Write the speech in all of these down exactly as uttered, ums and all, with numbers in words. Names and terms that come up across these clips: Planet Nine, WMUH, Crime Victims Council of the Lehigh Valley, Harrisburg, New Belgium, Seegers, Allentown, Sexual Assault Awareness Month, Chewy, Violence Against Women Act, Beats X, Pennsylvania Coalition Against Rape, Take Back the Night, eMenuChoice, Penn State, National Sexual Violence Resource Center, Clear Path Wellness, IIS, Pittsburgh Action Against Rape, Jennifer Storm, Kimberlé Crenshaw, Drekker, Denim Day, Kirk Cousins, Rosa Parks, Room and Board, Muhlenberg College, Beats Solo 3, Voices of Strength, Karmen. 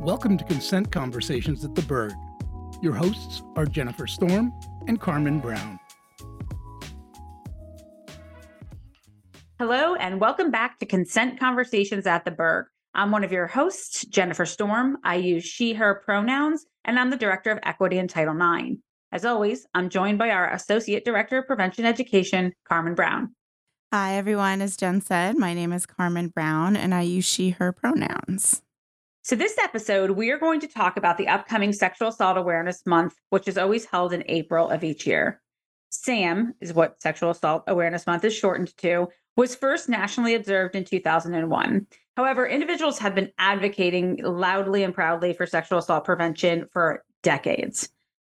Welcome to Consent Conversations at the Bird. Your hosts are Jennifer Storm and Karmen Brown. Hello, and welcome back to Consent Conversations at the Bird. I'm one of your hosts, Jennifer Storm. I use she, her pronouns, and I'm the Director of Equity and Title nine. As always, I'm joined by our Associate Director of Prevention Education, Karmen Brown. Hi, everyone. As Jen said, my name is Karmen Brown, and I use she, her pronouns. So this episode, we are going to talk about the upcoming Sexual Assault Awareness Month, which is always held in April of each year. SAM is what Sexual Assault Awareness Month is shortened to, was first nationally observed in two thousand one. However, individuals have been advocating loudly and proudly for sexual assault prevention for decades.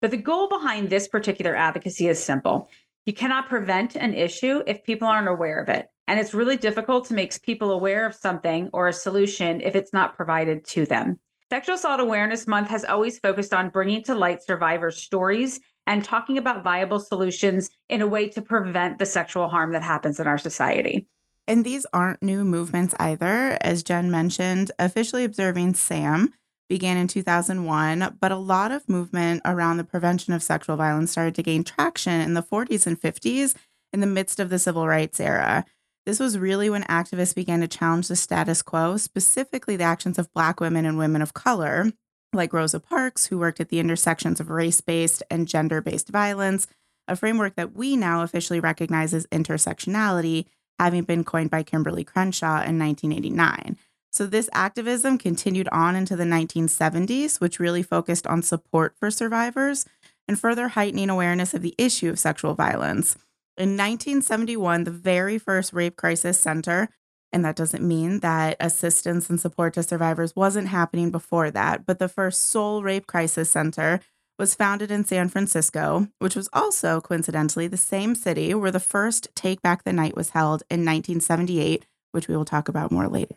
But the goal behind this particular advocacy is simple. You cannot prevent an issue if people aren't aware of it. And it's really difficult to make people aware of something or a solution if it's not provided to them. Sexual Assault Awareness Month has always focused on bringing to light survivors' stories and talking about viable solutions in a way to prevent the sexual harm that happens in our society. And these aren't new movements either. As Jen mentioned, officially observing SAM began in two thousand one, but a lot of movement around the prevention of sexual violence started to gain traction in the forties and fifties in the midst of the civil rights era. This was really when activists began to challenge the status quo, specifically the actions of Black women and women of color, like Rosa Parks, who worked at the intersections of race-based and gender-based violence, a framework that we now officially recognize as intersectionality, having been coined by Kimberlé Crenshaw in nineteen eighty-nine. So this activism continued on into the nineteen seventies, which really focused on support for survivors and further heightening awareness of the issue of sexual violence. In nineteen seventy-one, the very first rape crisis center, and that doesn't mean that assistance and support to survivors wasn't happening before that, but the first sole rape crisis center was founded in San Francisco, which was also coincidentally the same city where the first Take Back the Night was held in nineteen seventy-eight, which we will talk about more later.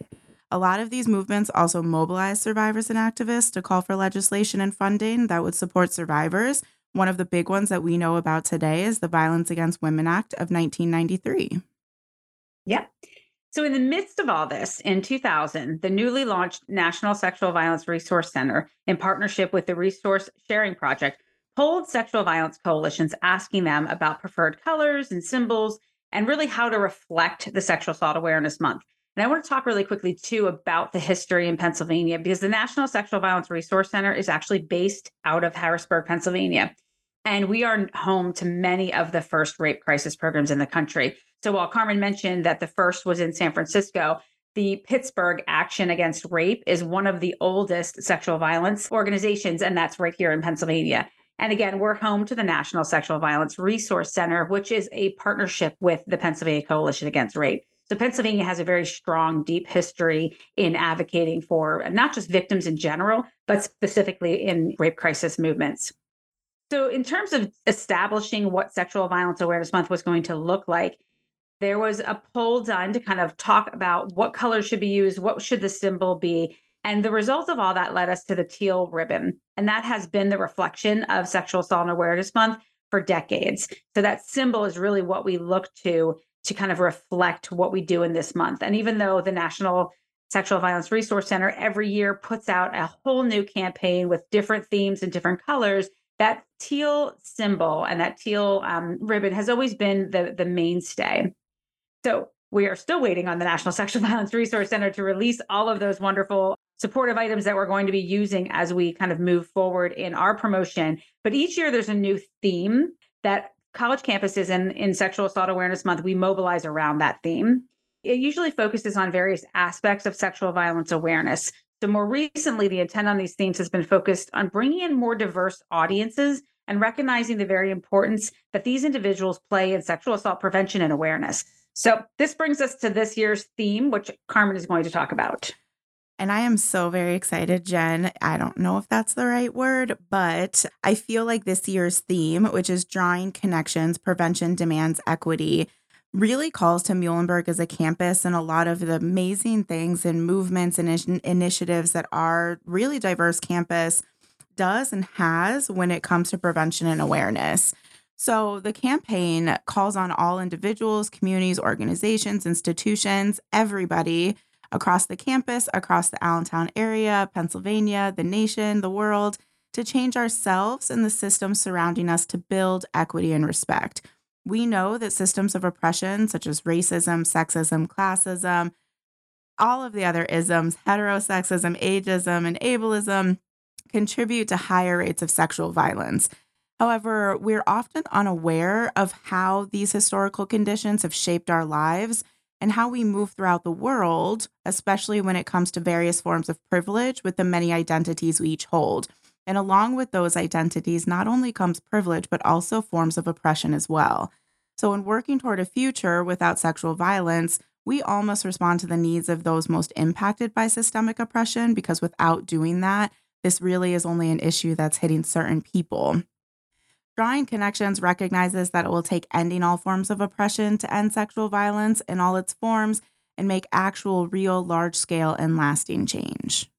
A lot of these movements also mobilized survivors and activists to call for legislation and funding that would support survivors. One of the big ones that we know about today is the Violence Against Women Act of nineteen ninety-three. Yeah. So in the midst of all this, in two thousand, the newly launched National Sexual Violence Resource Center, in partnership with the Resource Sharing Project, polled sexual violence coalitions, asking them about preferred colors and symbols and really how to reflect the Sexual Assault Awareness Month. And I want to talk really quickly, too, about the history in Pennsylvania, because the National Sexual Violence Resource Center is actually based out of Harrisburg, Pennsylvania. And we are home to many of the first rape crisis programs in the country. So while Karmen mentioned that the first was in San Francisco, the Pittsburgh Action Against Rape is one of the oldest sexual violence organizations, and that's right here in Pennsylvania. And again, we're home to the National Sexual Violence Resource Center, which is a partnership with the Pennsylvania Coalition Against Rape. So Pennsylvania has a very strong, deep history in advocating for not just victims in general, but specifically in rape crisis movements. So in terms of establishing what Sexual Violence Awareness Month was going to look like, there was a poll done to kind of talk about what colors should be used, what should the symbol be. And the results of all that led us to the teal ribbon. And that has been the reflection of Sexual Assault Awareness Month for decades. So that symbol is really what we look to to kind of reflect what we do in this month. And even though the National Sexual Violence Resource Center every year puts out a whole new campaign with different themes and different colors, that teal symbol and that teal um, ribbon has always been the, the mainstay. So we are still waiting on the National Sexual Violence Resource Center to release all of those wonderful supportive items that we're going to be using as we kind of move forward in our promotion. But each year there's a new theme that college campuses and in Sexual Assault Awareness Month, we mobilize around that theme. It usually focuses on various aspects of sexual violence awareness. So more recently, the intent on these themes has been focused on bringing in more diverse audiences and recognizing the very importance that these individuals play in sexual assault prevention and awareness. So this brings us to this year's theme, which Karmen is going to talk about. And I am so very excited, Jen. I don't know if that's the right word, but I feel like this year's theme, which is Drawing Connections, Prevention Demands Equity, really calls to Muhlenberg as a campus and a lot of the amazing things and movements and in- initiatives that our really diverse campus does and has when it comes to prevention and awareness. So the campaign calls on all individuals, communities, organizations, institutions, everybody across the campus, across the Allentown area, Pennsylvania, the nation, the world, to change ourselves and the systems surrounding us to build equity and respect. We know that systems of oppression, such as racism, sexism, classism, all of the other isms, heterosexism, ageism, and ableism, contribute to higher rates of sexual violence. However, we're often unaware of how these historical conditions have shaped our lives and how we move throughout the world, especially when it comes to various forms of privilege with the many identities we each hold. And along with those identities, not only comes privilege, but also forms of oppression as well. So in working toward a future without sexual violence, we all must respond to the needs of those most impacted by systemic oppression, because without doing that, this really is only an issue that's hitting certain people. Drawing Connections recognizes that it will take ending all forms of oppression to end sexual violence in all its forms and make actual, real, large-scale and lasting change.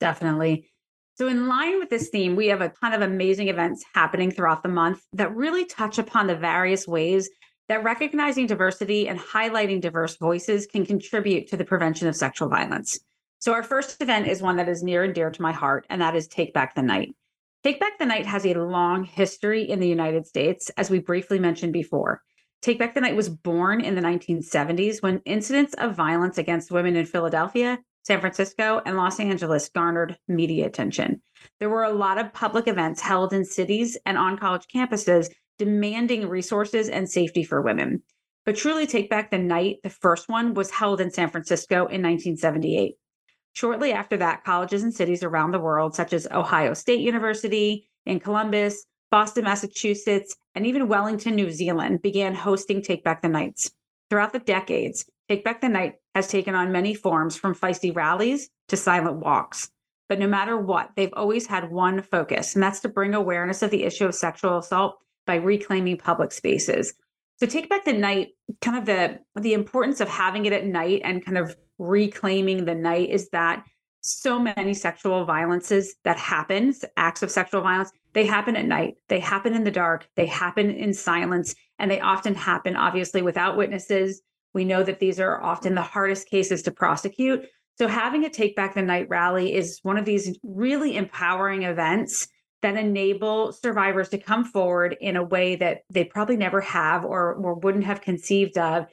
Definitely. So in line with this theme, we have a ton of amazing events happening throughout the month that really touch upon the various ways that recognizing diversity and highlighting diverse voices can contribute to the prevention of sexual violence. So our first event is one that is near and dear to my heart, and that is Take Back the Night. Take Back the Night has a long history in the United States, as we briefly mentioned before. Take Back the Night was born in the nineteen seventies when incidents of violence against women in Philadelphia, San Francisco, and Los Angeles garnered media attention. There were a lot of public events held in cities and on college campuses demanding resources and safety for women. But truly, Take Back the Night, the first one, was held in San Francisco in nineteen seventy-eight. Shortly after that, colleges and cities around the world, such as Ohio State University in Columbus, Boston, Massachusetts, and even Wellington, New Zealand, began hosting Take Back the Nights. Throughout the decades, Take Back the Night has taken on many forms, from feisty rallies to silent walks. But no matter what, they've always had one focus, and that's to bring awareness of the issue of sexual assault by reclaiming public spaces. So Take Back the Night, kind of the, the importance of having it at night and kind of reclaiming the night, is that so many sexual violences that happens, acts of sexual violence, they happen at night, they happen in the dark, they happen in silence, and they often happen, obviously, without witnesses. We know that these are often the hardest cases to prosecute. So having a Take Back the Night rally is one of these really empowering events that enable survivors to come forward in a way that they probably never have or, or wouldn't have conceived of,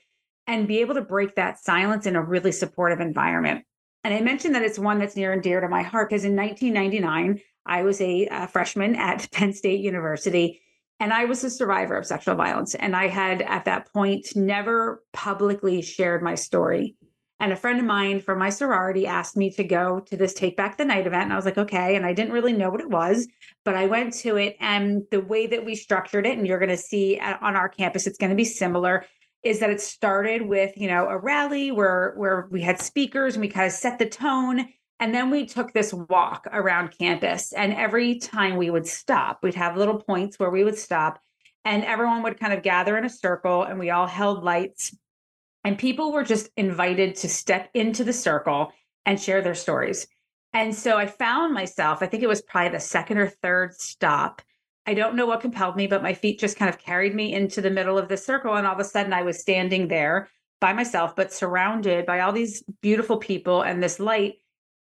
and be able to break that silence in a really supportive environment. And I mentioned that it's one that's near and dear to my heart because in nineteen ninety-nine, I was a, a freshman at Penn State University, and I was a survivor of sexual violence. And I had, at that point, never publicly shared my story. And a friend of mine from my sorority asked me to go to this Take Back the Night event. And I was like, okay. And I didn't really know what it was, but I went to it. And the way that we structured it, and you're going to see on our campus, it's going to be similar, is that it started with, you know, a rally where, where we had speakers and we kind of set the tone. And then we took this walk around campus. And every time we would stop, we'd have little points where we would stop and everyone would kind of gather in a circle and we all held lights. And people were just invited to step into the circle and share their stories. And so I found myself, I think it was probably the second or third stop. I don't know what compelled me, but my feet just kind of carried me into the middle of the circle. And all of a sudden I was standing there by myself, but surrounded by all these beautiful people and this light.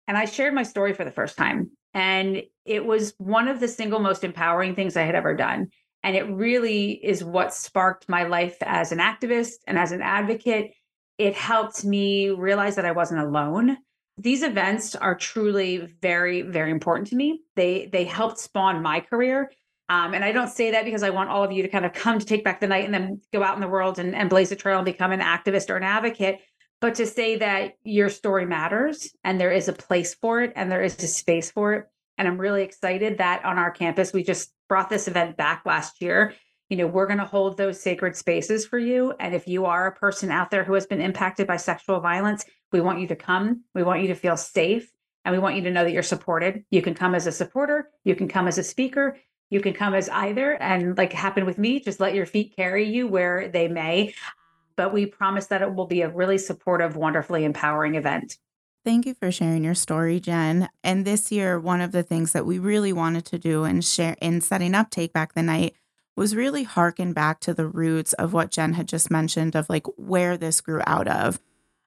And I shared my story for the first time. And it was one of the single most empowering things I had ever done. And it really is what sparked my life as an activist and as an advocate. It helped me realize that I wasn't alone. These events are truly very, very important to me. They they helped spawn my career. Um, and I don't say that because I want all of you to kind of come to Take Back the Night and then go out in the world and, and blaze a trail and become an activist or an advocate, but to say that your story matters and there is a place for it and there is a space for it. And I'm really excited that on our campus, we just brought this event back last year. You know, we're going to hold those sacred spaces for you. And if you are a person out there who has been impacted by sexual violence, we want you to come. We want you to feel safe. And we want you to know that you're supported. You can come as a supporter. You can come as a speaker. You can come as either. And like happened with me, just let your feet carry you where they may. But we promise that it will be a really supportive, wonderfully empowering event. Thank you for sharing your story, Jen. And this year, one of the things that we really wanted to do and share in setting up Take Back the Night was really harken back to the roots of what Jen had just mentioned of like where this grew out of.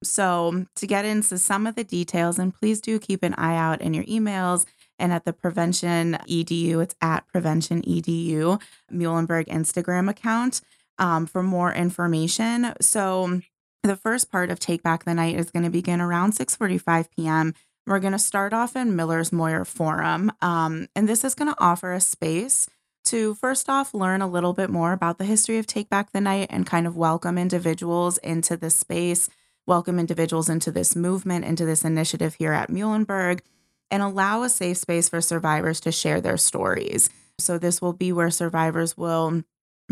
So to get into some of the details, and please do keep an eye out in your emails and at the Prevention E D U, it's at Prevention E D U, Muhlenberg Instagram account um, for more information. So the first part of Take Back the Night is going to begin around six forty-five p.m. We're going to start off in Miller's Moyer Forum, um, and this is going to offer a space to first off learn a little bit more about the history of Take Back the Night and kind of welcome individuals into this space, welcome individuals into this movement, into this initiative here at Muhlenberg, and allow a safe space for survivors to share their stories. So this will be where survivors will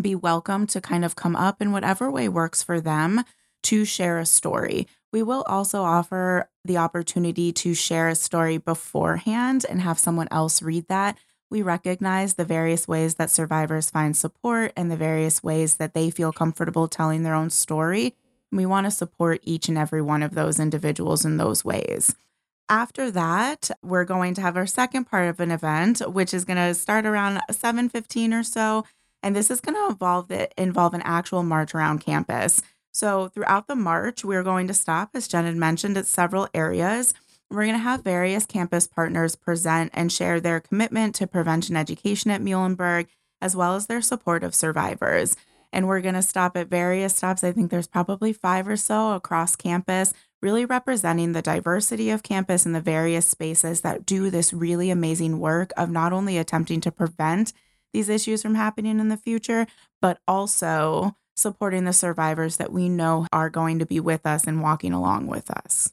be welcome to kind of come up in whatever way works for them to share a story. We will also offer the opportunity to share a story beforehand and have someone else read that. We recognize the various ways that survivors find support and the various ways that they feel comfortable telling their own story. We want to support each and every one of those individuals in those ways. After that, we're going to have our second part of an event, which is going to start around seven fifteen or so. And this is going to involve, the, involve an actual march around campus. So throughout the march, we're going to stop, as Jen had mentioned, at several areas. We're going to have various campus partners present and share their commitment to prevention education at Muhlenberg, as well as their support of survivors. And we're going to stop at various stops. I think there's probably five or so across campus, really representing the diversity of campus and the various spaces that do this really amazing work of not only attempting to prevent these issues from happening in the future, but also supporting the survivors that we know are going to be with us and walking along with us.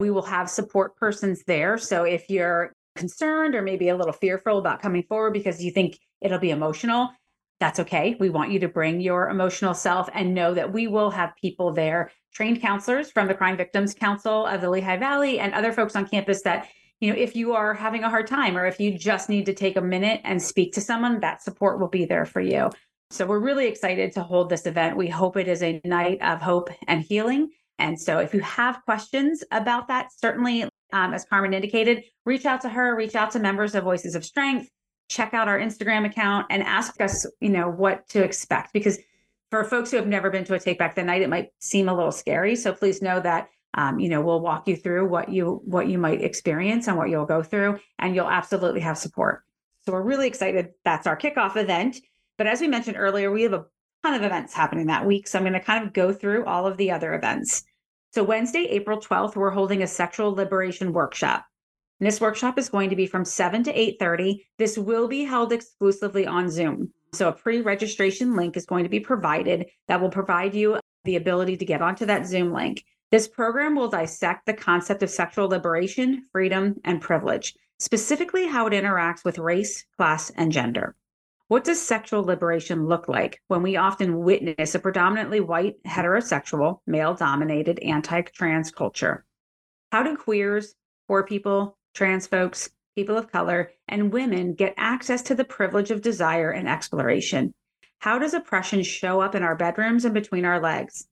We will have support persons there. So if you're concerned or maybe a little fearful about coming forward because you think it'll be emotional, that's okay. We want you to bring your emotional self and know that we will have people there, trained counselors from the Crime Victims Council of the Lehigh Valley and other folks on campus that, you know, if you are having a hard time or if you just need to take a minute and speak to someone, that support will be there for you. So we're really excited to hold this event. We hope it is a night of hope and healing. And so if you have questions about that, certainly, um, as Karmen indicated, reach out to her, reach out to members of Voices of Strength, check out our Instagram account and ask us, you know, what to expect. Because for folks who have never been to a Take Back the Night, it might seem a little scary. So please know that, um, you know, we'll walk you through what you what you might experience and what you'll go through, and you'll absolutely have support. So we're really excited. That's our kickoff event. But as we mentioned earlier, we have a ton of events happening that week. So I'm going to kind of go through all of the other events. So Wednesday, April twelfth, we're holding a sexual liberation workshop. And this workshop is going to be from seven to eight thirty. This will be held exclusively on Zoom. So a pre-registration link is going to be provided that will provide you the ability to get onto that Zoom link. This program will dissect the concept of sexual liberation, freedom, and privilege, specifically how it interacts with race, class, and gender. What does sexual liberation look like when we often witness a predominantly white, heterosexual, male-dominated, anti-trans culture? How do queers, poor people, trans folks, people of color, and women get access to the privilege of desire and exploration? How does oppression show up in our bedrooms and between our legs?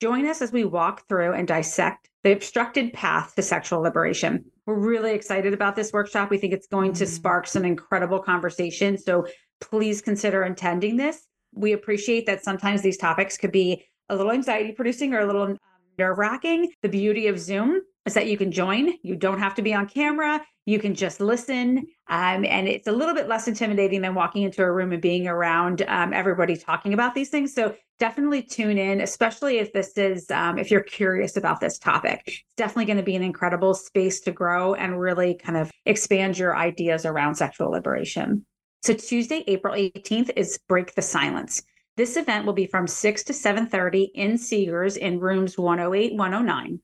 Join us as we walk through and dissect the obstructed path to sexual liberation. We're really excited about this workshop. We think it's going to spark some incredible conversation. So please consider attending this. We appreciate that sometimes these topics could be a little anxiety producing or a little um, nerve wracking. The beauty of Zoom is that you can join. You don't have to be on camera. You can just listen. Um, and it's a little bit less intimidating than walking into a room and being around um, everybody talking about these things. So definitely tune in, especially if this is, um, if you're curious about this topic. It's definitely going to be an incredible space to grow and really kind of expand your ideas around sexual liberation. So Tuesday, April eighteenth is Break the Silence. This event will be from six to seven thirty in Seegers in rooms one oh eight, one oh nine.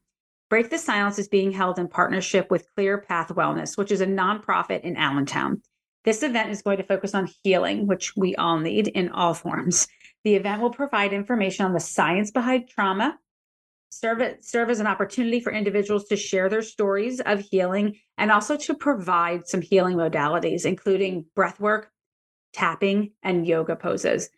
Break the Silence is being held in partnership with Clear Path Wellness, which is a nonprofit in Allentown. This event is going to focus on healing, which we all need in all forms. The event will provide information on the science behind trauma, serve, serve as an opportunity for individuals to share their stories of healing and also to provide some healing modalities, including breathwork, tapping, and yoga poses.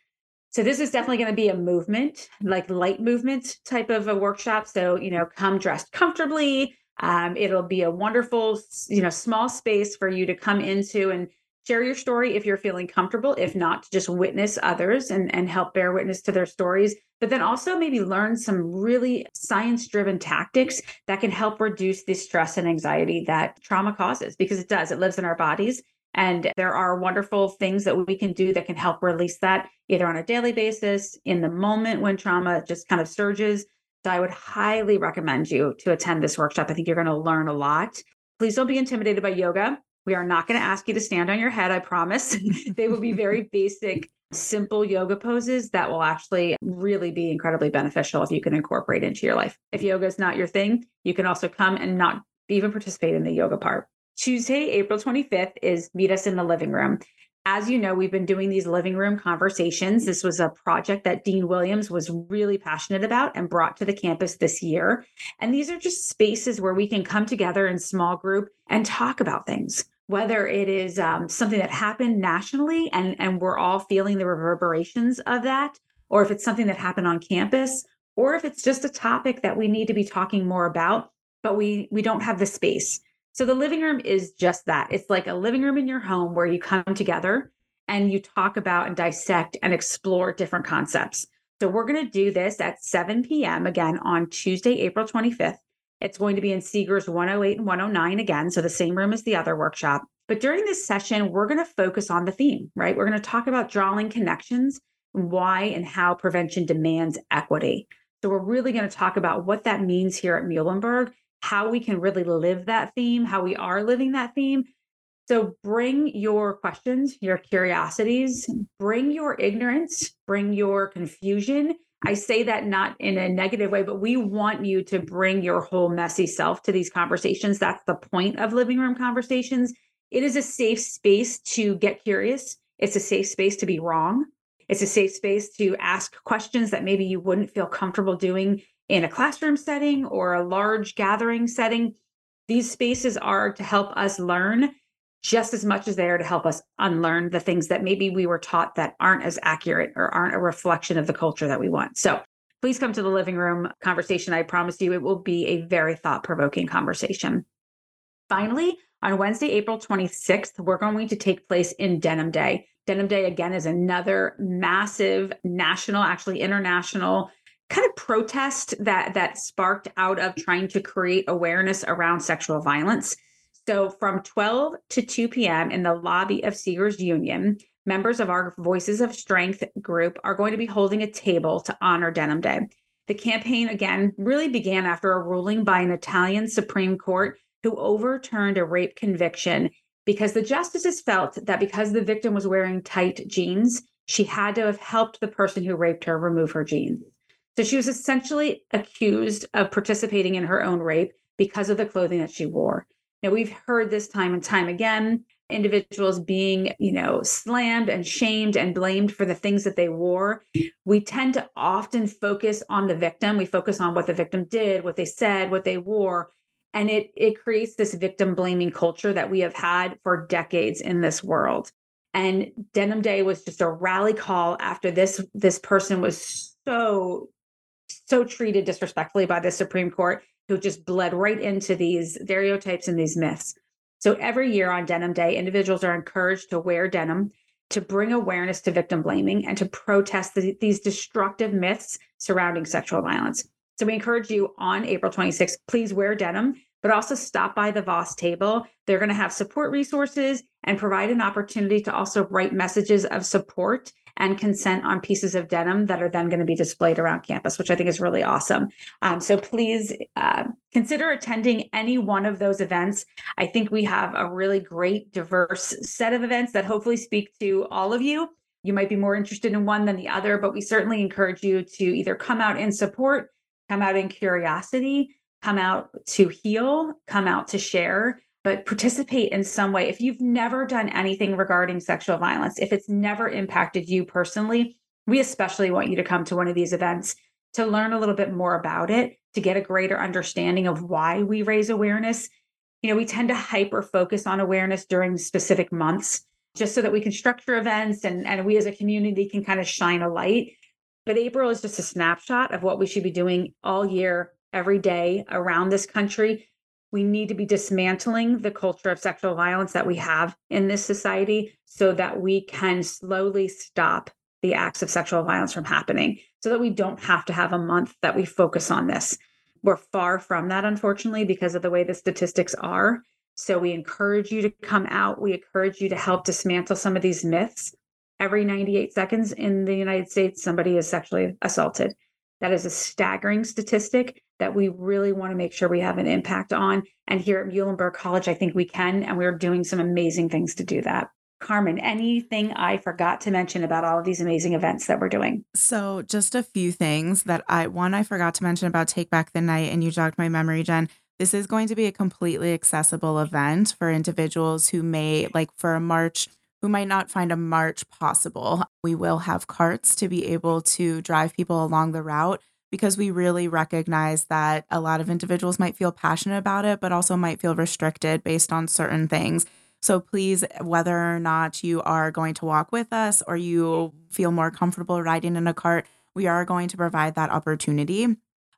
So this is definitely going to be a movement, like light movement type of a workshop. So, you know, come dressed comfortably. Um, it'll be a wonderful, you know, small space for you to come into and Share your story if you're feeling comfortable. If not, just witness others and, and help bear witness to their stories. But then also maybe learn some really science-driven tactics that can help reduce the stress and anxiety that trauma causes, because it does. It lives in our bodies. And there are wonderful things that we can do that can help release that, either on a daily basis, in the moment when trauma just kind of surges. So I would highly recommend you to attend this workshop. I think you're going to learn a lot. Please don't be intimidated by yoga. We are not going to ask you to stand on your head, I promise. They will be very basic, simple yoga poses that will actually really be incredibly beneficial if you can incorporate into your life. If yoga is not your thing, you can also come and not even participate in the yoga part. Tuesday, April twenty-fifth is Meet Us in the Living Room. As you know, we've been doing these living room conversations. This was a project that Dean Williams was really passionate about and brought to the campus this year. And these are just spaces where we can come together in small group and talk about things, whether it is um, something that happened nationally and, and we're all feeling the reverberations of that, or if it's something that happened on campus, or if it's just a topic that we need to be talking more about, but we, we don't have the space. So the living room is just that. It's like a living room in your home where you come together and you talk about and dissect and explore different concepts. So we're going to do this at seven p.m. again on Tuesday, April twenty-fifth. It's going to be in Seegers one oh eight and one oh nine again. So the same room as the other workshop. But during this session, we're going to focus on the theme, right? We're going to talk about drawing connections, why and how prevention demands equity. So we're really going to talk about what that means here at Muhlenberg, how we can really live that theme, how we are living that theme. So bring your questions, your curiosities, bring your ignorance, bring your confusion. I say that not in a negative way, but we want you to bring your whole messy self to these conversations. That's the point of living room conversations. It is a safe space to get curious. It's a safe space to be wrong. It's a safe space to ask questions that maybe you wouldn't feel comfortable doing in a classroom setting or a large gathering setting. These spaces are to help us learn just as much as they are to help us unlearn the things that maybe we were taught that aren't as accurate or aren't a reflection of the culture that we want. So please come to the living room conversation. I promise you it will be a very thought-provoking conversation. Finally, on Wednesday, April twenty-sixth, we're going to take place in Denim Day. Denim Day, again, is another massive national, actually international, kind of protest that that sparked out of trying to create awareness around sexual violence. So from twelve to two p.m. in the lobby of Seegers Union, members of our Voices of Strength group are going to be holding a table to honor Denim Day. The campaign, again, really began after a ruling by an Italian Supreme Court who overturned a rape conviction because the justices felt that because the victim was wearing tight jeans, she had to have helped the person who raped her remove her jeans. So she was essentially accused of participating in her own rape because of the clothing that she wore. Now, we've heard this time and time again, individuals being, you know, slammed and shamed and blamed for the things that they wore. We tend to often focus on the victim. We focus on what the victim did, what they said, what they wore. And it, it creates this victim blaming culture that we have had for decades in this world. And Denim Day was just a rally call after this, this person was so so treated disrespectfully by the Supreme Court, who just bled right into these stereotypes and these myths. So every year on Denim Day, individuals are encouraged to wear denim to bring awareness to victim blaming and to protest the, these destructive myths surrounding sexual violence. So we encourage you on April twenty-sixth, please wear denim, but also stop by the Voss table. They're going to have support resources and provide an opportunity to also write messages of support and consent on pieces of denim that are then going to be displayed around campus, which I think is really awesome. Um, so please uh, consider attending any one of those events. I think we have a really great, diverse set of events that hopefully speak to all of you. You might be more interested in one than the other, but we certainly encourage you to either come out in support, come out in curiosity, come out to heal, come out to share, but participate in some way. If you've never done anything regarding sexual violence, if it's never impacted you personally, we especially want you to come to one of these events to learn a little bit more about it, to get a greater understanding of why we raise awareness. You know, we tend to hyper focus on awareness during specific months just so that we can structure events and, and we as a community can kind of shine a light. But April is just a snapshot of what we should be doing all year, every day around this country, We need to be dismantling the culture of sexual violence that we have in this society so that we can slowly stop the acts of sexual violence from happening, so that we don't have to have a month that we focus on this. We're far from that, unfortunately, because of the way the statistics are. So we encourage you to come out. We encourage you to help dismantle some of these myths. Every ninety-eight seconds in the United States, somebody is sexually assaulted. That is a staggering statistic that we really want to make sure we have an impact on. And here at Muhlenberg College, I think we can, and we're doing some amazing things to do that. Karmen, anything I forgot to mention about all of these amazing events that we're doing? So just a few things that I, one, I forgot to mention about Take Back the Night, and you jogged my memory, Jen. This is going to be a completely accessible event for individuals who may, like for a march, who might not find a march possible. We will have carts to be able to drive people along the route, because we really recognize that a lot of individuals might feel passionate about it, but also might feel restricted based on certain things. So please, whether or not you are going to walk with us or you feel more comfortable riding in a cart, we are going to provide that opportunity.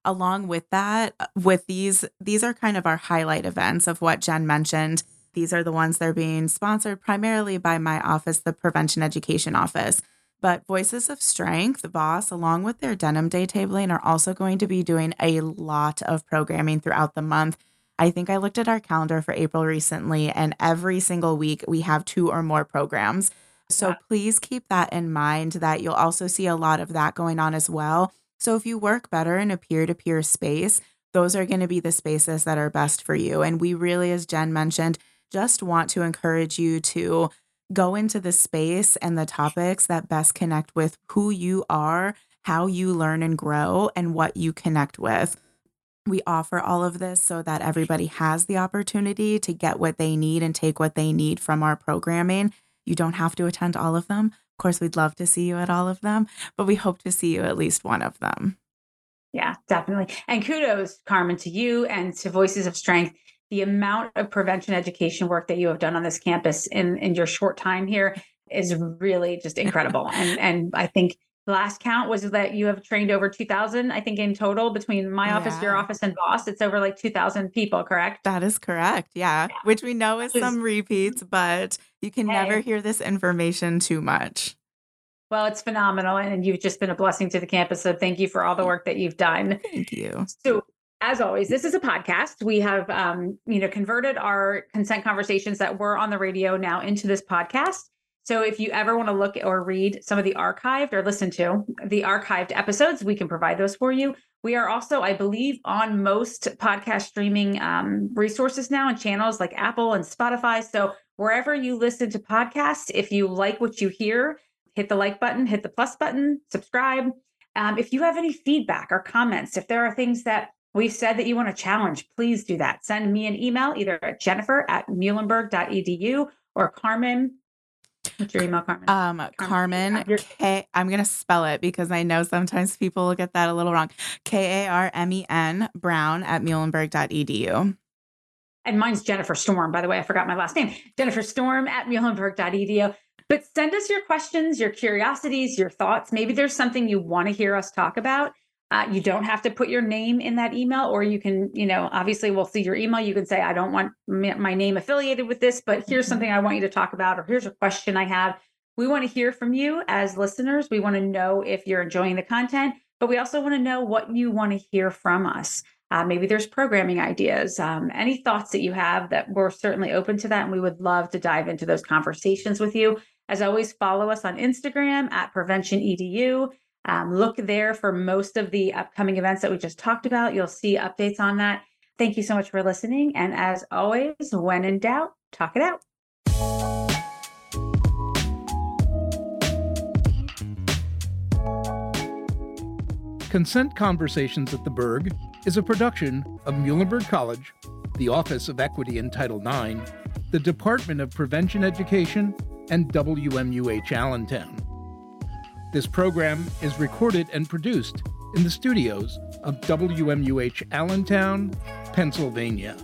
Along with that, with these, these are kind of our highlight events of what Jen mentioned. These are the ones that are being sponsored primarily by my office, the Prevention Education Office. But Voices of Strength, the Boss, along with their Denim Day tabling, are also going to be doing a lot of programming throughout the month. I think I looked at our calendar for April recently, and every single week we have two or more programs. So yeah. Please keep that in mind, that you'll also see a lot of that going on as well. So if you work better in a peer-to-peer space, those are going to be the spaces that are best for you. And we really, as Jen mentioned, just want to encourage you to go into the space and the topics that best connect with who you are, how you learn and grow, and what you connect with. We offer all of this so that everybody has the opportunity to get what they need and take what they need from our programming. You don't have to attend all of them. Of course, we'd love to see you at all of them, but we hope to see you at least one of them. Yeah, definitely. And kudos, Karmen, to you and to Voices of Strength. The amount of prevention education work that you have done on this campus in, in your short time here is really just incredible. and and I think the last count was that you have trained over two thousand, I think in total between my yeah. office, your office, and Boss, it's over like two thousand people, correct? That is correct. Yeah. yeah. Which we know is some repeats, but you can hey. never hear this information too much. Well, it's phenomenal. And you've just been a blessing to the campus. So thank you for all the work that you've done. Thank you. So, as always, this is a podcast. We have, um, you know, converted our consent conversations that were on the radio now into this podcast. So if you ever want to look or read some of the archived or listen to the archived episodes, we can provide those for you. We are also, I believe, on most podcast streaming um, resources now and channels like Apple and Spotify. So wherever you listen to podcasts, if you like what you hear, hit the like button, hit the plus button, subscribe. Um, if you have any feedback or comments, if there are things that we've said that you want to challenge, please do that. Send me an email either at jennifer at muhlenberg dot e d u or Karmen. What's your email, Karmen? Um, Karmen, Karmen K. I'm going to spell it because I know sometimes people get that a little wrong. K A R M E N Brown at muhlenberg dot e d u. And mine's Jennifer Storm, by the way. I forgot my last name. Jennifer Storm at muhlenberg dot e d u. But send us your questions, your curiosities, your thoughts. Maybe there's something you want to hear us talk about. Uh, you don't have to put your name in that email, or you can, you know, obviously we'll see your email. You can say, I don't want my name affiliated with this, but here's something I want you to talk about, or here's a question I have. We want to hear from you as listeners. We want to know if you're enjoying the content, but we also want to know what you want to hear from us. Uh, maybe there's programming ideas, um, any thoughts that you have, that we're certainly open to that. And we would love to dive into those conversations with you. As always, follow us on Instagram at prevention e d u. Um, look there for most of the upcoming events that we just talked about. You'll see updates on that. Thank you so much for listening. And as always, when in doubt, talk it out. Consent Conversations at the Berg is a production of Muhlenberg College, the Office of Equity in Title nine, the Department of Prevention Education, and W M U H Allentown. This program is recorded and produced in the studios of W M U H Allentown, Pennsylvania.